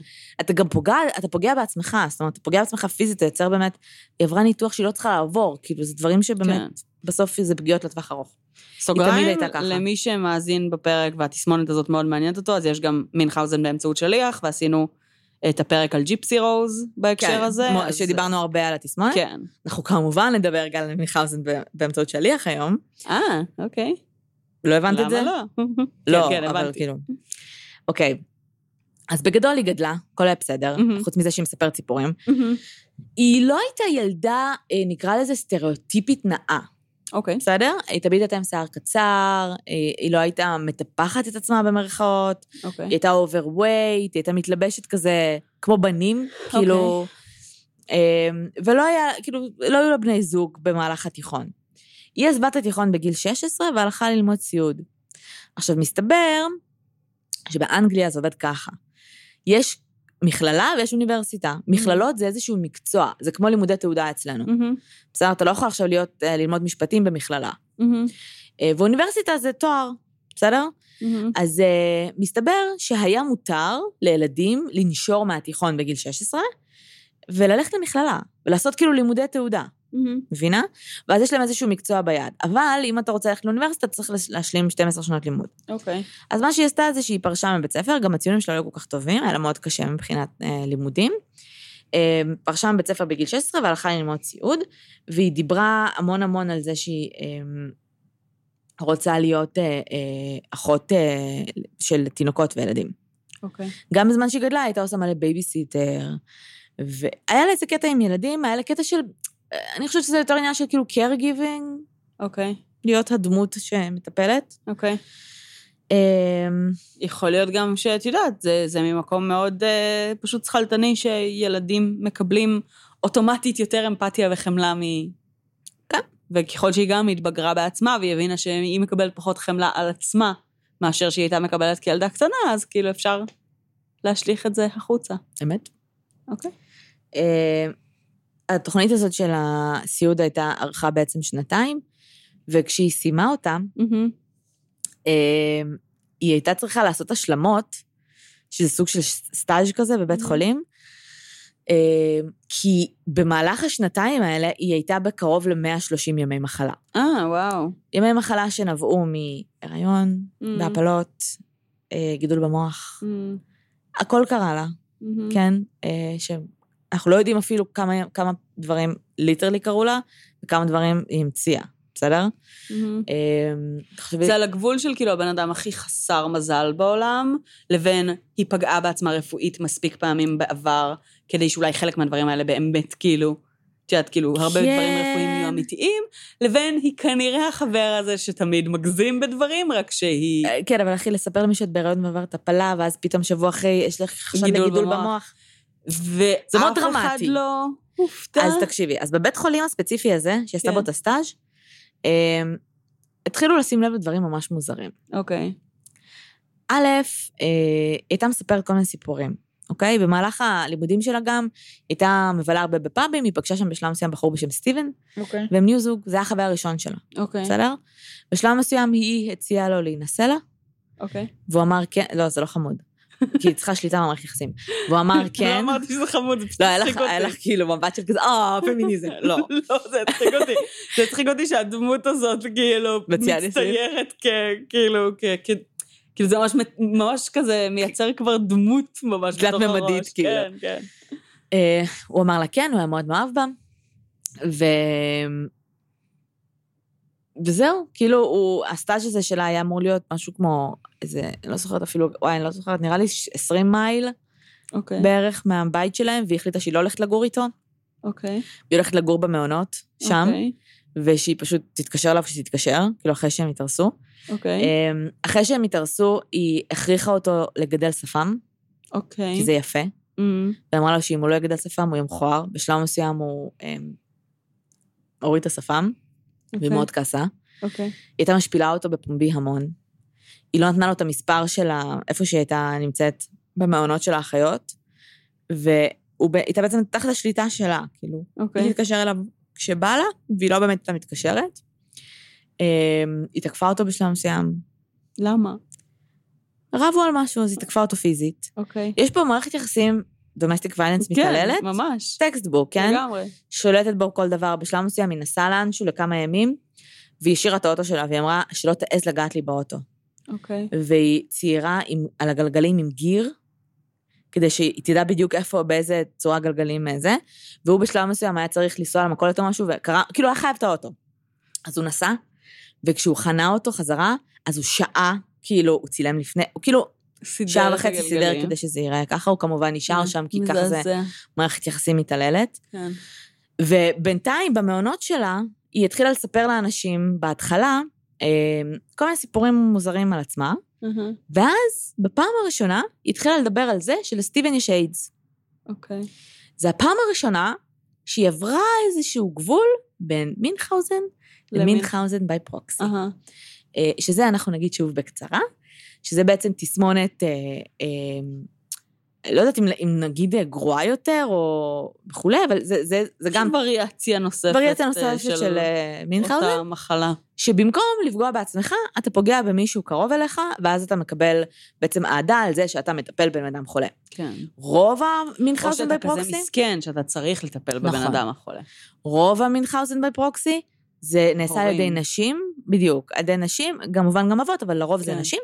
אתה גם פוגע, אתה פוגע בעצמך, זאת אומרת, אתה פוגע בעצמך פיזית, אתה יוצר באמת, היא עברה ניתוח שהיא לא צריכה לעבור, כאילו, זה דברים שבאמת, בסוף זה פגיעות לטווח ארוך. סוגריים, למי שמאזין בפרק, והתסמונת הזאת מאוד מעניינת אותו, אז יש גם מינכאוזן באמצעות שליח, ועשינו את הפרק על ג'יפסי רוז בהקשר הזה. שדיברנו הרבה על התסמונת. אנחנו כמובן נדבר גם על מינכאוזן באמצעות שליח היום. אוקיי. לא הבנת את זה? למה לא? לא, אבל כאילו. אוקיי, אז בגדול היא גדלה, כל היה בסדר, חוץ מזה שהיא מספרת סיפורים. היא לא הייתה ילדה, נקרא לזה סטריאוטיפית נאה. אוקיי. בסדר? היא תמיד הייתה עם שיער קצר, היא לא הייתה מטפחת את עצמה במרכאות, היא הייתה אוברווייט, היא הייתה מתלבשת כזה, כמו בנים, כאילו, ולא היה, כאילו, לא היו לה בני זוג במהלך התיכון. היא עזבה את התיכון בגיל 16 והלכה ללמוד סיעוד. עכשיו מסתבר שבאנגליה זה עובד ככה. יש מכללה ויש אוניברסיטה. מכללות זה איזשהו מקצוע, זה כמו לימודי תעודה אצלנו. בסדר, אתה לא יכול עכשיו ללמוד משפטים במכללה. ואוניברסיטה זה תואר, בסדר? אז מסתבר שהיה מותר לילדים לנשור מהתיכון בגיל 16, וללכת למכללה, ולעשות כאילו לימודי תעודה. מבינה? ואז יש להם איזשהו מקצוע ביד. אבל אם אתה רוצה ללכת לאוניברסיטה, אתה צריך להשלים 12 שנות לימוד. אוקיי. אז מה שהיא עשתה זה שהיא פרשה מבית ספר, גם הציונים שלה לא כל כך טובים, היה לה מאוד קשה מבחינת לימודים. פרשה מבית ספר בגיל 16, והלכה ללמוד סיעוד, והיא דיברה המון המון על זה שהיא רוצה להיות אחות של תינוקות וילדים. אוקיי. גם בזמן שהיא גדלה, הייתה עושה מלא בייביסיטר, והיה לה איזה קטע עם ילדים, היה לה קטע של אני חושבת שזה יותר עניין של כאילו caregiving. אוקיי. להיות הדמות שמטפלת. אוקיי. יכול להיות גם שאת יודעת, זה ממקום מאוד פשוט שחלטני שילדים מקבלים אוטומטית יותר אמפתיה וחמלה מ... כן. וככל שהיא גם התבגרה בעצמה, והיא הבינה שהיא מקבלת פחות חמלה על עצמה, מאשר שהיא הייתה מקבלת כילדה קטנה, אז כאילו אפשר להשליך את זה החוצה. אמת. אוקיי. התוכנית הזאת של הסיעוד הייתה ערכה בעצם שנתיים, וכשהיא סיימה אותה, היא הייתה צריכה לעשות השלמות, שזה סוג של סטאז' כזה בבית חולים, כי במהלך השנתיים האלה, היא הייתה בקרוב ל-130 ימי מחלה. וואו. ימי מחלה שנבעו מהיריון, בהפלות, גידול במוח. הכל קרה לה, כן? אנחנו לא יודעים אפילו כמה דברים ליטרלי קראו לה, וכמה דברים היא המציאה, בסדר? זה על הגבול של כאילו הבן אדם הכי חסר מזל בעולם, לבין היא פגעה בעצמה רפואית מספיק פעמים בעבר, כדי שאולי חלק מהדברים האלה באמת כאילו, שאת כאילו הרבה דברים רפואיים יהיו אמיתיים, לבין היא כנראה החבר הזה שתמיד מגזים בדברים, רק שהיא... כן, אבל אחי, לספר למי שאת בהיריון מעברת הפלה, ואז פתאום שבוע אחרי יש לך חשד לגידול במוח. זה מאוד דרמטי. לא... אז תקשיבי, אז בבית חולים הספציפי הזה, שעשתה בו את הסטאז' התחילו לשים לב לדברים ממש מוזרים. אוקיי. א', הייתה מספרת כל מיני סיפורים, אוקיי? במהלך הלימודים שלה גם, הייתה מבלה הרבה בפאבים, היא פגשה שם בשלב מסוים בחור בשם סטיבן, והם ניו זוג, זה היה החבר הראשון שלה. אוקיי. בסדר? בשלב מסוים היא הציעה לו להינסה לה, אוקיי. והוא אמר, כן, לא, זה לא חמוד. כי היא צריכה שליטה ממש יחסים. והוא אמר כן. לא אמרתי שזה חמוד, זה פשוט צחיק אותי. לא, היה לך כאילו מבט של כזה, פמיניזם. לא. לא, זה צחיק אותי. זה צחיק אותי שהדמות הזאת כאילו מצטיירת כאילו, כאילו זה ממש כזה מייצר כבר דמות ממש בתוך הראש. תלת-ממדית כאילו. כן, כן. הוא אמר לה כן, הוא היה מאוד מאוהב בה. וזהו, כאילו, הסטאז' הזה שלה היה אמור להיות משהו כמו, איזה, לא זוכרת אפילו, וואי, אני לא זוכרת, נראה לי 20 מייל בערך מהבית שלהם, והיא החליטה שהיא לא הולכת לגור איתו. אוקיי. היא הולכת לגור במעונות, שם, ושהיא פשוט תתקשר אליו שתתקשר, כאילו אחרי שהם התארסו. אוקיי. אחרי שהם התארסו, היא הכריחה אותו לגדל שפם, אוקיי. כי זה יפה. ואמרה לו שאם הוא לא יגדל שפם, הוא יום חואר, בשלב מסוים הוא הוריד את השפם. והיא מאוד כעסה. היא הייתה משפילה אותו בפומבי המון. היא לא נתנה לו את המספר שלה, איפה שהיא הייתה נמצאת, במעונות של האחיות, והיא הייתה בעצם תחת השליטה שלה, כאילו. היא תתקשר אליו כשבא לה, והיא לא באמת הייתה מתקשרת. היא תקפה אותו בשלב מסוים. למה? רבו על משהו, אז היא תקפה אותו פיזית. אוקיי. יש פה מערכת יחסים, דומסטיק ויילנס מתעללת. כן, ממש. טקסטבוק, כן? לגמרי. שולטת בו כל דבר, בשלב מסוים היא נסעה לאנשהו לכמה ימים, והיא השאירה את האוטו שלה, והיא אמרה, שלא תעז לגעת לי באוטו. אוקיי. והיא ציירה על הגלגלים עם גיר, כדי שהיא תדע בדיוק איפה, באיזה צורה גלגלים זה, והוא בשלב מסוים היה צריך לנסוע למכולת או משהו, וקרא, כאילו היה חייב את האוטו. אז הוא נסע, וכשהוא חנה אותו חזרה, אז הוא שעה, כאילו, הוא צילם לפני, הוא כאילו, שעה וחצי סידר כדי שזה ייראה ככה, הוא כמובן נשאר שם, כי ככה זה מערכת יחסים מתעללת. כן. ובינתיים, במעונות שלה, היא התחילה לספר לאנשים בהתחלה, כל מיני סיפורים מוזרים על עצמה, ואז, בפעם הראשונה, היא התחילה לדבר על זה שלסטיבן יש איידס. אוקיי. זה הפעם הראשונה שהיא עברה איזשהו גבול בין מינכאוזן למינכאוזן ביי פרוקסי. שזה אנחנו נגיד שוב בקצרה, שזה בעצם תסמונת, לא יודעת אם נגיד גרועה יותר או וכו', אבל זה גם... וריאציה נוספת. וריאציה נוספת של מינכאוזן. אותה מחלה. שבמקום לפגוע בעצמך, אתה פוגע במישהו קרוב אליך, ואז אתה מקבל בעצם העדה על זה שאתה מטפל בבן אדם חולה. כן. רוב המינכאוזן ביי פרוקסי... או שאתה כזה מסכן, שאתה צריך לטפל בבן אדם החולה. רוב המינכאוזן ביי פרוקסי, זה נעשה על ידי נשים, בדיוק, על ידי נשים, כמובן גם אבות, אבל לרוב זה נשים,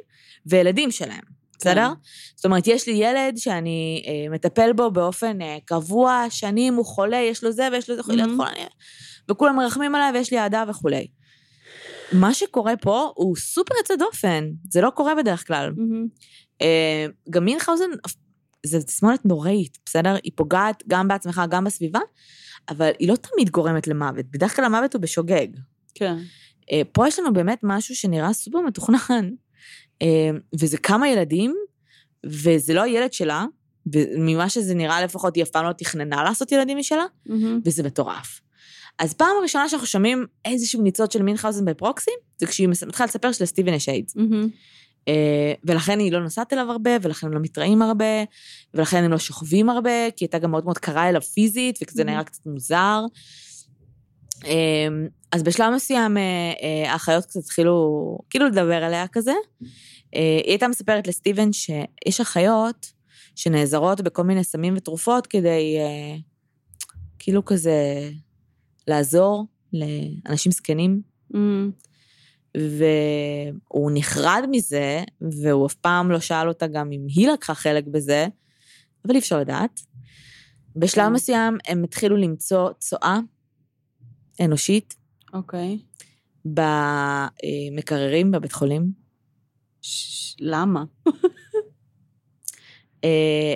וילדים שלהם. בסדר? זאת אומרת, יש לי ילד שאני מטפל בו באופן קבוע, שנים הוא חולה, יש לו זה ויש לו זה חולה, וכולם מרחמים עליי ויש לי העדה וכו'. מה שקורה פה הוא סופר יוצא דופן, זה לא קורה בדרך כלל. גם מינכאוזן, זה תסמונת נוראית, בסדר? היא פוגעת גם בעצמך, גם בסביבה, אבל היא לא תמיד גורמת למוות, בדרך כלל המוות הוא בשוגג. כן. פה יש לנו באמת משהו שנראה סופר מתוכנן, וזה כמה ילדים, וזה לא הילד שלה, וממה שזה נראה לפחות היא אף פעם לא תכננה לעשות ילדים משלה, וזה מטורף. אז פעם הראשונה שאנחנו שומעים איזשהו ניצוץ של מינכאוזן ביי פרוקסי, זה כשהיא מתחילה לספר של סטיבן יש איידס. ולכן היא לא נוסעת אליו הרבה, ולכן הם לא מתראים הרבה, ולכן הם לא שוכבים הרבה, כי הייתה גם מאוד מאוד קרה אליו פיזית, וכזה נראה קצת מוזר. אז בשלב מסוים, האחיות קצת התחילו, כאילו לדבר עליה כזה. היא הייתה מספרת לסטיבן שיש אחיות שנעזרות בכל מיני סמים ותרופות, כדי כאילו כזה לעזור לאנשים זקנים. והוא נחרד מזה, והוא אף פעם לא שאל אותה גם אם היא לקחה חלק בזה, אבל אי אפשר לדעת. בשלב מסוים הם התחילו למצוא צואה אנושית, אוקיי. במקררים בבית חולים. למה?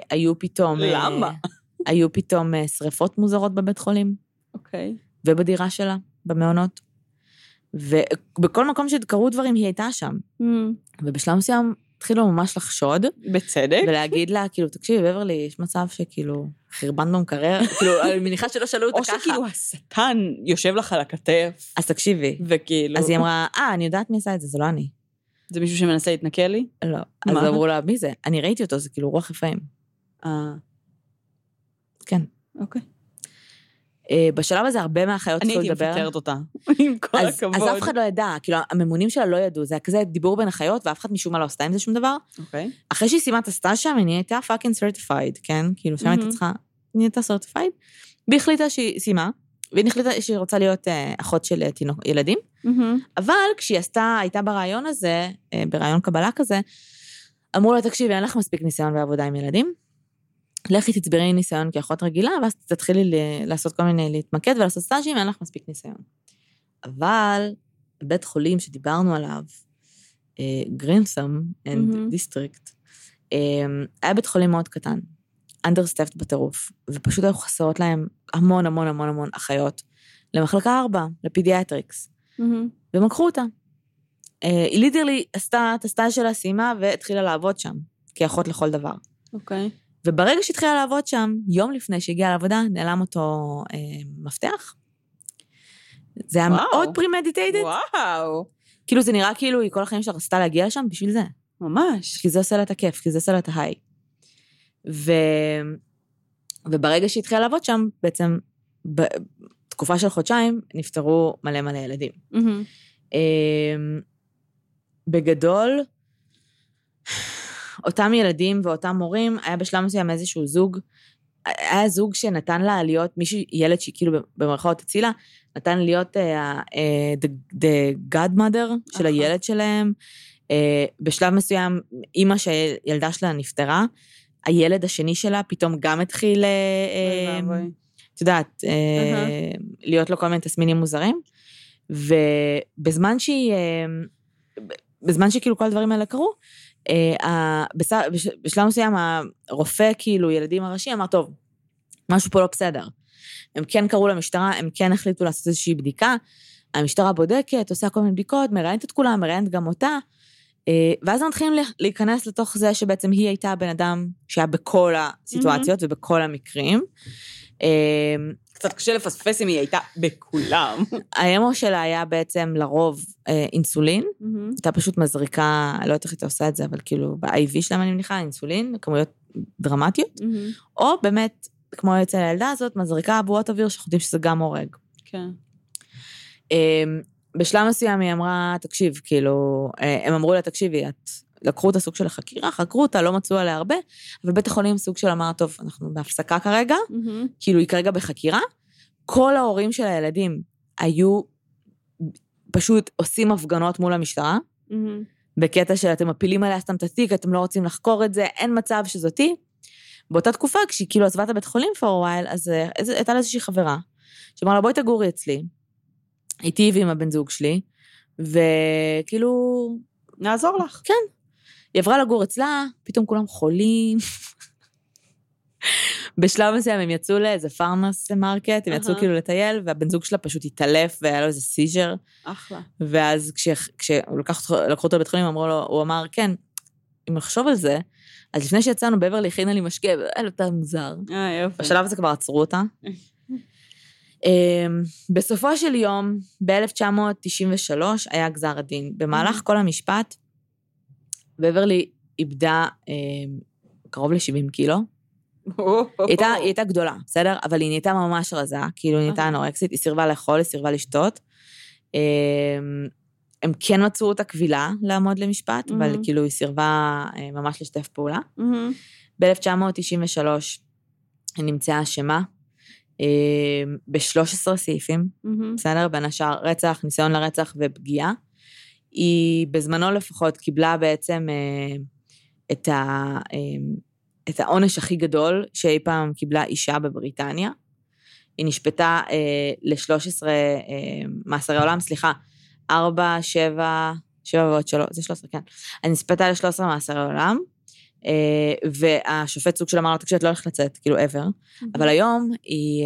היו פתאום... למה? היו פתאום שריפות מוזרות בבית חולים. אוקיי. ובדירה שלה, במעונות. ובכל מקום שקרו דברים היא הייתה שם. ובשלב מסוים התחילו ממש לחשוד. בצדק. ולהגיד לה, כאילו, תקשיבי, בברלי, יש מצב שכאילו חרבן במקרר, כאילו, אני מניחה שלא שאלו אותה ככה. או שכאילו השטן יושב לך על הכתף. אז תקשיבי. וכאילו... אז היא אמרה, אני יודעת מי עשה את זה, זה לא אני. זה מישהו שמנסה להתנקה לי? לא. אז אמרו לה, מי זה? אני ראיתי אותו, זה כאילו רוח אפרים. כן. אוקיי. בשלב הזה הרבה מהחיות שלו לדבר. אני הייתי מפטרת אותה, עם כל הכבוד. אז אף אחד לא ידע, כאילו הממונים שלה לא ידעו, זה היה כזה דיבור בין החיות, ואף אחד משום מה לא עשתה עם זה שום דבר. אוקיי. אחרי שהיא סיימה את הסטאז' שם, היא הייתה fucking certified, כן? כאילו שם הייתה צריכה, היא הייתה certified, והיא החליטה שהיא סיימה, והיא החליטה שהיא רוצה להיות אחות של ילדים, אבל כשהיא הייתה ברעיון הזה, ברעיון קבלה כזה, אמרו לה, תקשיבי, אין לך מספיק ניסיון בעבודה עם ילדים. לכי תצברי ניסיון כאחות רגילה, ואז תתחילי לעשות כל מיני, להתמקד ולעשות סטאז'ים, אין לך מספיק ניסיון. אבל בית חולים שדיברנו עליו, גרינסם and district, היה בית חולים מאוד קטן, understaffed בטירוף, ופשוט היו חסרות להם המון המון המון המון אחיות, למחלקה 4, לפדיאטריקס, והם לקחו אותה. היא לידרלי עשתה את הסטאז' שלה, סיימה, והתחילה לעבוד שם, כאחות לכל דבר. אוקיי. וברגע שהתחילה לעבוד שם, יום לפני שהגיעה לעבודה, נעלם אותו מפתח. זה היה מאוד פרימדיטייטד. וואו. כאילו זה נראה כאילו היא כל החיים שלה רצתה להגיע לשם בשביל זה. ממש. כי זה עושה לה את הכיף, כי זה עושה לה את ההיי. וברגע שהתחילה לעבוד שם, בעצם בתקופה של חודשיים, נפטרו מלא מלא ילדים. בגדול... אותם ילדים ואותם מורים, היה בשלב מסוים איזשהו זוג, היה זוג שנתן לה להיות, מישהו, ילד שכאילו במרכאות הצילה, נתן להיות the godmother של הילד שלהם, בשלב מסוים, אמא שהילדה שלה נפטרה, הילד השני שלה פתאום גם התחיל, את יודעת, להיות לו כל מיני תסמינים מוזרים, ובזמן שהיא, בזמן שכאילו כל הדברים האלה קרו, בשלב מסוים הרופא, כאילו ילדים הראשי, אמר, טוב, משהו פה לא בסדר. הם כן קראו למשטרה, הם כן החליטו לעשות איזושהי בדיקה, המשטרה בודקת, עושה כל מיני בדיקות, מראיינת את כולם, מראיינת גם אותה, ואז מתחילים להיכנס לתוך זה שבעצם היא הייתה בן אדם שהיה בכל הסיטואציות ובכל המקרים. קצת קשה לפספס אם היא הייתה בכולם. האמו שלה היה בעצם לרוב אינסולין, הייתה פשוט מזריקה, לא יודעת איך הייתה עושה את זה, אבל כאילו ב-IV שלה אני מניחה, אינסולין, כמויות דרמטיות, או באמת, כמו יוצא לילדה הזאת, מזריקה בועות אוויר שחודים שזה גם הורג. כן. בשלב מסוים היא אמרה, תקשיב, כאילו, הם אמרו לה, תקשיבי, לקחו את הסוג של החקירה, חקרו אותה, לא מצאו עליה הרבה, אבל בית החולים סוג של אמר, טוב, אנחנו בהפסקה כרגע, כאילו היא כרגע בחקירה, כל ההורים של הילדים היו פשוט עושים הפגנות מול המשטרה, בקטע של אתם מפילים עליה סתם תתיק, אתם לא רוצים לחקור את זה, אין מצב שזאתי, באותה תקופה, כשהיא כאילו עזבה את הבית חולים for a while, אז הייתה לה איזושהי חברה, שאמרה לה, בואי תגורי אצלי, איתי ועם הבן זוג שלי, וכאילו... נעזור לך. כן. היא עברה לגור אצלה, פתאום כולם חולים. בשלב מסוים הם יצאו לאיזה פארמס מרקט, הם יצאו כאילו לטייל, והבן זוג שלה פשוט התעלף, והיה לו איזה סיז'ר. אחלה. ואז כשלקחו אותו לבית חולים, הוא אמר, כן, אם נחשוב על זה, אז לפני שיצאנו, בברלי הכינה לי משקה, ואלו אתה מוזר. יופי. בשלב הזה כבר עצרו אותה. בסופו של יום, ב-1993 היה גזר הדין. במהלך כל המשפט, בברלי איבדה קרוב ל-70 קילו. היא הייתה גדולה, בסדר? אבל היא נהייתה ממש רזה, כאילו היא נהייתה אנורקסית, היא סירבה לאכול, היא סירבה לשתות. הם כן מצאו אותה קבילה לעמוד למשפט, אבל כאילו היא סירבה ממש לשתף פעולה. ב-1993 היא נמצאה אשמה, ב-13 סעיפים, בסדר, בין השאר רצח, ניסיון לרצח ופגיעה, היא בזמנו לפחות קיבלה בעצם את העונש הכי גדול שאי פעם קיבלה אישה בבריטניה, היא נשפטה ל-13 מאסרי עולם, סליחה, 4, 7, 7 ועוד 3, זה 13, כן, היא נשפטה ל-13 מאסרי עולם, והשופט סוג של אמר לו, תקשת, לא הולך לצאת, כאילו עבר, אבל היום היא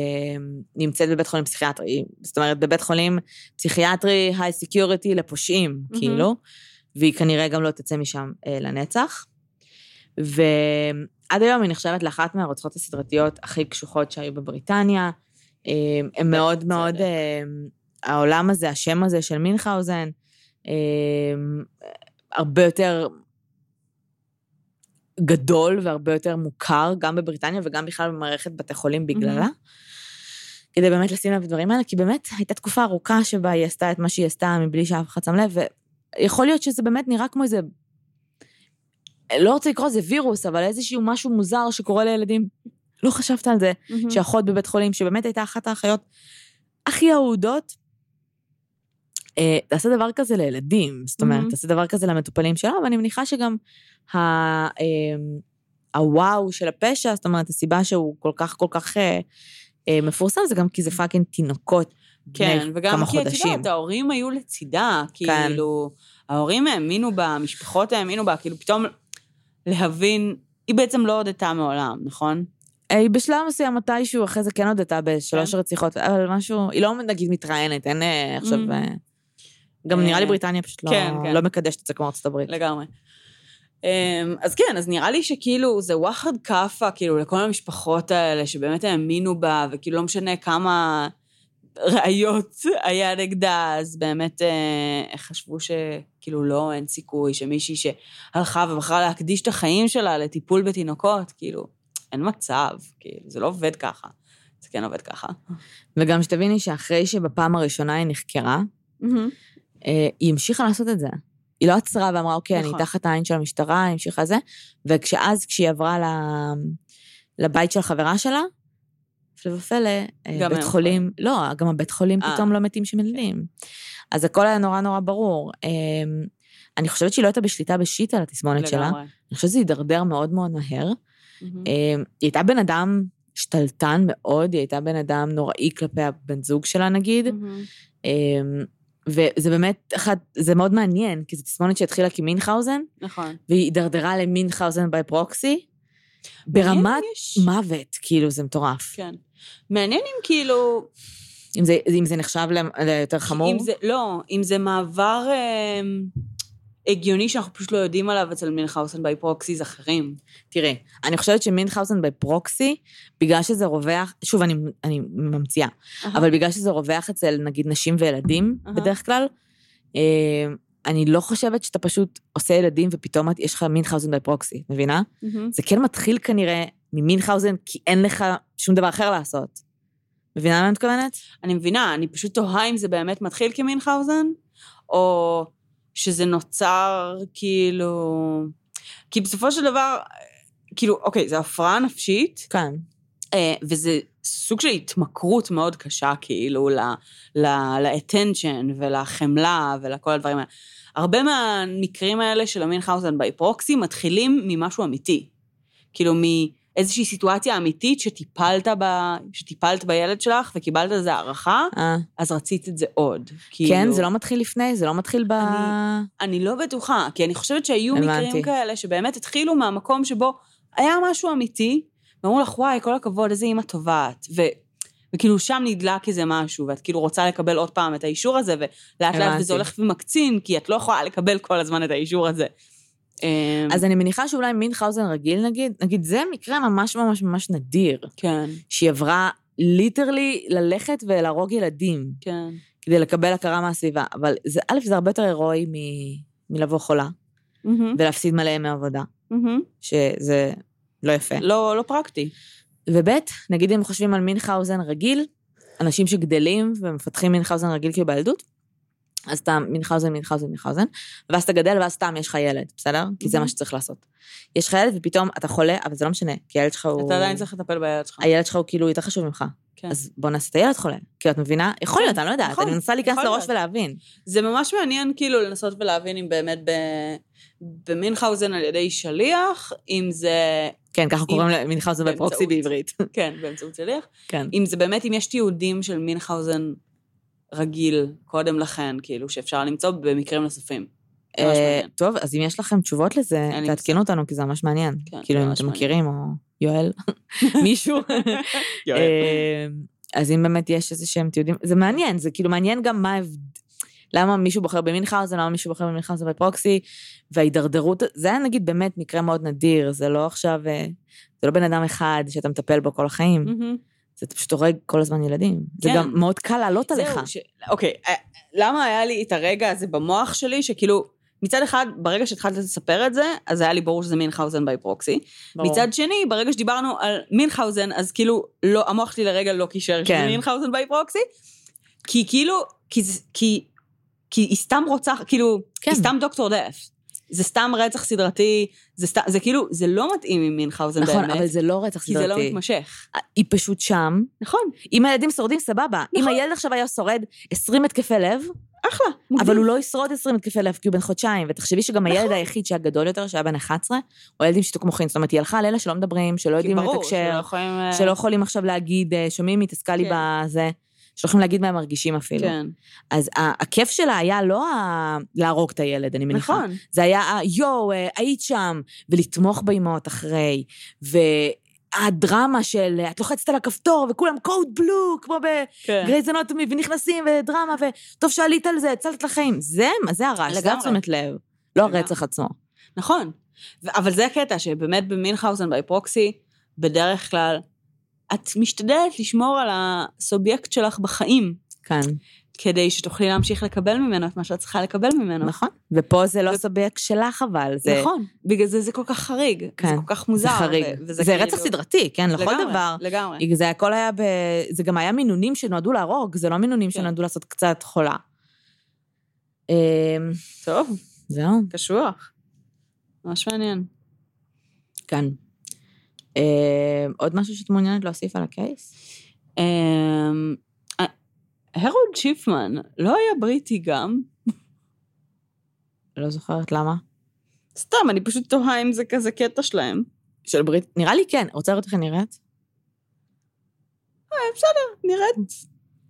נמצאת בבית חולים פסיכיאטרי, זאת אומרת, בבית חולים פסיכיאטרי, היי סקיוריטי לפושעים, כאילו, והיא כנראה גם לא תצא משם לנצח, ועד היום היא נחשבת לאחת מהרוצחות הסדרתיות הכי קשוחות שהיו בבריטניה, הם מאוד מאוד, העולם הזה, השם הזה של מינכאוזן, הרבה יותר... גדול והרבה יותר מוכר, גם בבריטניה וגם בכלל במערכת בתי חולים בגללה, כדי באמת לשים לב דברים האלה, כי באמת הייתה תקופה ארוכה שבה היא עשתה את מה שהיא עשתה מבלי שאף אחד שם לב, ויכול להיות שזה באמת נראה כמו איזה, לא רוצה לקרוא זה וירוס, אבל איזשהו משהו מוזר שקורה לילדים, לא חשבת על זה, שאחות בבית חולים, שבאמת הייתה אחת האחיות הכי אהודות, תעשה דבר כזה לילדים, זאת אומרת, תעשה דבר כזה למטופלים שלה, ואני מניחה שגם הוואו של הפשע, זאת אומרת, הסיבה שהוא כל כך, כל כך מפורסם, זה גם כי זה פאקינג תינוקות, כן, וגם כי את יודעת, ההורים היו לצידה, כאילו, ההורים האמינו בה, המשפחות האמינו בה, כאילו פתאום להבין, היא בעצם לא הודתה מעולם, נכון? היא בשלב מסוים מתישהו, אחרי זה כן הודתה בשלוש רציחות, אבל משהו, היא לא נגיד מתראיינת, אין עכשיו... גם נראה לי בריטניה פשוט לא מקדשת את זה כמו ארצות הברית. לגמרי. אז כן, אז נראה לי שכאילו זה וואחד קפה, כאילו לכל המשפחות האלה שבאמת האמינו בה, וכאילו לא משנה כמה ראיות היה נגדה, אז באמת חשבו שכאילו לא, אין סיכוי, שמישהי שהלכה ובחרה להקדיש את החיים שלה לטיפול בתינוקות, כאילו אין מצב, כאילו זה לא עובד ככה, זה כן עובד ככה. וגם שתביני שאחרי שבפעם הראשונה היא נחקרה, היא המשיכה לעשות את זה. היא לא עצרה ואמרה, אוקיי, נכון. אני תחת העין של המשטרה, המשיכה זה, וכשאז, כשהיא עברה לבית של חברה שלה, ולפלא, בית חולים, לא, גם הבית חולים פתאום לא מתים שמלדים. אז הכל היה נורא נורא ברור. אני חושבת שהיא לא הייתה בשליטה בשיט על התסמונת שלה. אני חושבת שזה יידרדר מאוד מאוד מהר. היא הייתה בן אדם שתלטן מאוד, היא הייתה בן אדם נוראי כלפי הבן זוג שלה נגיד, וזה באמת, זה מאוד מעניין, כי זו תסמונת שהתחילה כמינכאוזן, והיא הידרדרה למינכאוזן by proxy, ברמת מוות, כאילו, זה מטורף. כן. מעניין אם כאילו... אם זה נחשב ליותר חמור? לא, אם זה מעבר הגיוני שאנחנו פשוט לא יודעים עליו אצל מינכאוזן by proxy אחרים. תראה, אני חושבת שמינכאוזן by proxy, בגלל שזה רווח, שוב, אני ממציאה, אבל בגלל שזה רווח אצל, נגיד, נשים וילדים, בדרך כלל, אני לא חושבת שאתה פשוט עושה ילדים, ופתאום יש לך מינכאוזן by proxy, מבינה? זה כן מתחיל כנראה ממינכאוזן, כי אין לך שום דבר אחר לעשות. מבינה מה את מתכוונת? אני מבינה, אני פשוט תוהה אם זה באמת מתחיל כמינכאוזן, או שזה נוצר כאילו... כי בסופו של דבר, כאילו, אוקיי, זה הפרעה נפשית. כן. וזה סוג של התמכרות מאוד קשה, כאילו, ל-attention ולחמלה ולכל הדברים האלה. הרבה מהמקרים האלה של המינכאוזן by proxy מתחילים ממשהו אמיתי. כאילו, מאיזושהי סיטואציה אמיתית שטיפלת בילד שלך וקיבלת איזו הערכה, אז רצית את זה עוד. כן, זה לא מתחיל לפני, זה לא מתחיל ב... אני לא בטוחה, כי אני חושבת שהיו מקרים כאלה שבאמת התחילו מהמקום שבו היה משהו אמיתי, ואמרו לך, וואי, כל הכבוד, איזה אימא טובה את. וכאילו שם נדלק איזה משהו, ואת כאילו רוצה לקבל עוד פעם את האישור הזה, ולאט לאט וזה הולך ומקצין, כי את לא יכולה לקבל כל הזמן את האישור הזה. אז אני מניחה שאולי מינכאוזן רגיל, נגיד, זה מקרה ממש ממש ממש נדיר. כן. שהיא עברה ליטרלי ללכת ולהרוג ילדים. כן. כדי לקבל הכרה מהסביבה. אבל א', זה הרבה יותר הירואי מלבוא חולה, ולהפסיד מלא מהעבודה. שזה... לא יפה. לא פרקטי. ובית, נגיד אם חושבים על מינכאוזן רגיל, אנשים שגדלים ומפתחים מינכאוזן רגיל כאילו בילדות, אז אתה מינכאוזן, ואז אתה גדל, ואז סתם יש לך ילד, בסדר? כי זה מה שצריך לעשות. יש לך ילד ופתאום אתה חולה, אבל זה לא משנה, כי הילד שלך הוא... אתה עדיין צריך לטפל בילד שלך. הילד שלך הוא כאילו יותר חשוב ממך. אז בוא נעשה את הילד חולה. כאילו, את מבינה? יכול להיות, אני לא יודעת, אני מנסה להיכנס לראש ולהבין. זה ממש מעניין כאילו לנסות ולהבין אם באמת במינכאוזן על ידי שליח, אם זה... כן, ככה קוראים למינכאוזן בפרוקסי בעברית. כן, באמצעות שליח. אם זה באמת, אם יש תיעודים של מינכאוזן רגיל קודם לכן, כאילו, שאפשר למצוא במקרים נוספים. טוב, אז אם יש לכם תשובות לזה, תעדכנו אותנו, כי זה ממש מעניין. כאילו, אם אתם מכירים, או יואל, מישהו. אז אם באמת יש איזה שהם תיעודים, זה מעניין, זה כאילו מעניין גם מה למה מישהו בוחר במינכאוזן, למה מישהו בוחר במינכאוזן בפרוקסי, וההידרדרות, זה היה נגיד באמת מקרה מאוד נדיר, זה לא עכשיו, זה לא בן אדם אחד שאתה מטפל בו כל החיים, זה פשוט הורג כל הזמן ילדים, זה גם מאוד קל לעלות עליך. אוקיי, למה היה לי את הרגע הזה במוח שלי, שכאילו, מצד אחד, ברגע שהתחלת לספר את זה, אז היה לי ברור שזה מינכאוזן by proxy. מצד שני, ברגע שדיברנו על מינכאוזן, אז כאילו, המוח שלי לרגע לא קישר שזה מינכאוזן by proxy, כי כאילו, כי היא סתם רוצח, כאילו, היא סתם דוקטור דף. זה סתם רצח סדרתי, זה כאילו, זה לא מתאים עם מינכאוזן באמת. נכון, אבל זה לא רצח סדרתי. כי זה לא מתמשך. היא פשוט שם. נכון. אם הילדים שורדים, סבבה. אם הילד עכשיו היה שורד 20 התקפי לב, אחלה. אבל הוא לא ישרוד 20 התקפי לב, כי הוא בן חודשיים, ותחשבי שגם הילד היחיד שהיה גדול יותר, שהיה בן 11, הוא ילדים שתוק מוחין, זאת אומרת, היא הלכה על אלה שלא מדברים, שלא יודעים לתקשר, שלא יכולים עכשיו להגיד, שומעים, התעסקה לי בזה. שולחים להגיד מה הם מרגישים אפילו. כן. אז הכיף שלה היה לא להרוג את הילד, אני מניחה. נכון. זה היה, יו, היית שם, ולתמוך באימות אחרי, והדרמה של, את לוחצת על הכפתור, וכולם קוד בלו, כמו בגרייז אנטומי, ונכנסים, ודרמה, וטוב שעלית על זה, הצלת לחיים. זה הרעש, זה תשומת לב. לא הרצח עצמו. נכון. אבל זה הקטע, שבאמת במינכאוזן by proxy, בדרך כלל, את משתדלת לשמור על הסובייקט שלך בחיים. כן. כדי שתוכלי להמשיך לקבל ממנו את מה שאת צריכה לקבל ממנו. נכון. ופה זה לא סובייקט שלך, אבל זה... נכון. בגלל זה זה כל כך חריג. כן. זה כל כך מוזר. זה חריג. זה רצח סדרתי, כן, לכל דבר. לגמרי. זה הכל היה זה גם היה מינונים שנועדו להרוג, זה לא מינונים שנועדו לעשות קצת חולה. טוב. זהו. קשוח. ממש מעניין. כן. עוד משהו שאת מעוניינת להוסיף על הקייס? הרולד שיפמן לא היה בריטי גם? לא זוכרת למה? סתם, אני פשוט תוהה אם זה כזה קטע שלהם. של ברית? נראה לי כן. רוצה לראות איך נראית? בסדר, נראית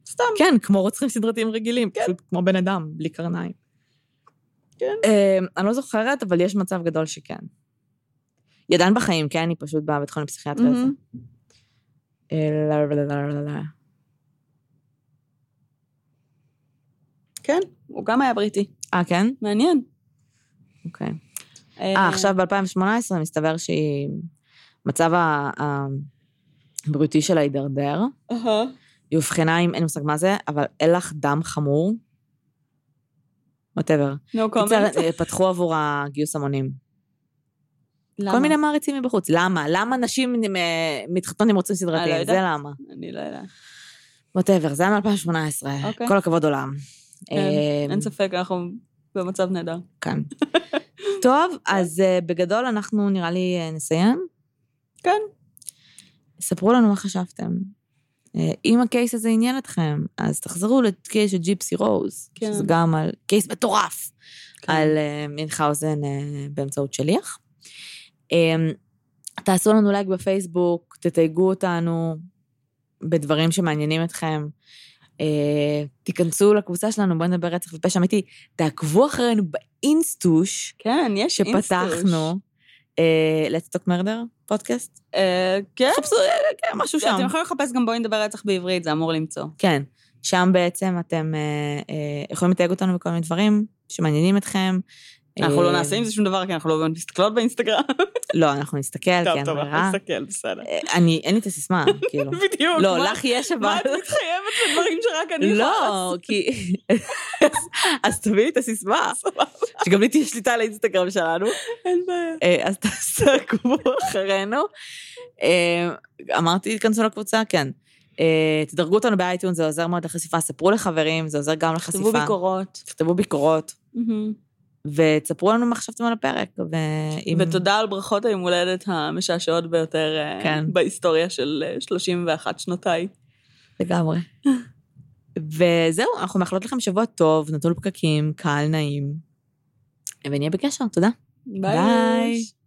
סתם. כן, כמו רוצחים סדרתיים רגילים, פשוט כמו בן אדם, בלי קרניים. כן. אני לא זוכרת, אבל יש מצב גדול שכן. ידען בחיים, כן? היא פשוט באה בבית חולים פסיכיאטרי הזה. כן, הוא גם היה בריטי. כן? מעניין. אוקיי. עכשיו ב-2018 מסתבר שהיא... מצב הבריאותי שלה הידרדר. היא הובחנה עם, אין מושג מה זה, אבל אלח דם חמור. whatever. No comment. פתחו עבור הגיוס המונים. כל מיני מעריצים מבחוץ. למה? למה נשים מתחתנות עם רוצחים סדרתיים? זה למה? אני לא יודע. whatever, זה היה מ-2018. כל הכבוד עולם. אין ספק, אנחנו במצב נהדר. כן. טוב, אז בגדול אנחנו נראה לי נסיים. כן. ספרו לנו מה חשבתם. אם הקייס הזה עניין אתכם, אז תחזרו לקייס של ג'יפסי רוז, שזה גם על קייס מטורף, על מינכאוזן באמצעות שליח. תעשו לנו לייק בפייסבוק, תתייגו אותנו בדברים שמעניינים אתכם, תיכנסו לקבוצה שלנו, בואו נדבר רצח ופשע אמיתי, תעקבו אחרינו באינסטוש, כן, יש אינסטוש. שפתחנו, Let's Talk Murder, פודקאסט. כן. משהו שם. אתם יכולים לחפש גם בואו נדבר רצח בעברית, זה אמור למצוא. כן, שם בעצם אתם יכולים לתייג אותנו בכל מיני דברים שמעניינים אתכם, אנחנו לא נעשה עם זה שום דבר, כי אנחנו לא מסתכלות באינסטגרם. לא, אנחנו נסתכל, כי אין ברירה. נסתכל, בסדר. אין לי את הסיסמה, כאילו. בדיוק. לא, לך יש אבל... מה את מתחייבת לדברים שרק אני חייבת? לא, כי... אז תביא לי את הסיסמה. שגם לי תהיה שליטה על האינסטגרם שלנו. אין בעיה. אז תעקבו אחרינו. אמרתי, תכנסו לקבוצה, כן. תדרגו אותנו באייטיון, זה עוזר מאוד לחשיפה. ספרו לחברים, זה עוזר גם לחשיפה. תכתבו ביקורות. ותספרו לנו מה חשבתם על הפרק. ותודה על ברכות היום הולדת המשעשעות ביותר בהיסטוריה של 31 שנותיי. לגמרי. וזהו, אנחנו מאחלות לכם שבוע טוב, נטול פקקים, קהל נעים, ונהיה בקשר, תודה. ביי.